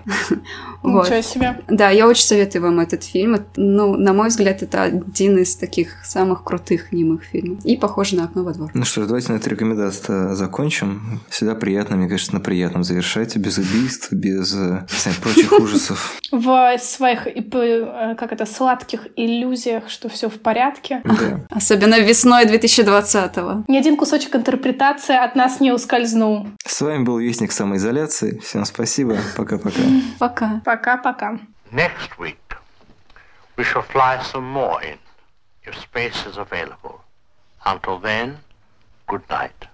Вот. Ничего себе. Да, я очень советую вам этот фильм. Ну, на мой взгляд, это один из таких самых крутых немых фильмов. И похоже на «Окно во двор». Ну что ж, давайте на этой рекомендации закончим. Всегда приятно, мне кажется, на приятном завершать. Без убийств, без прочих ужасов. В своих, сладких иллюзиях, что все в порядке. Особенно весной 2020-го. Ни один кусочек интерпретации от нас не ускользнул. С вами был Вестник самоизоляции. Всем спасибо. Пока-пока. Пока. Пока-пока. Next week we shall fly some more in, if space is available. Until then, good night.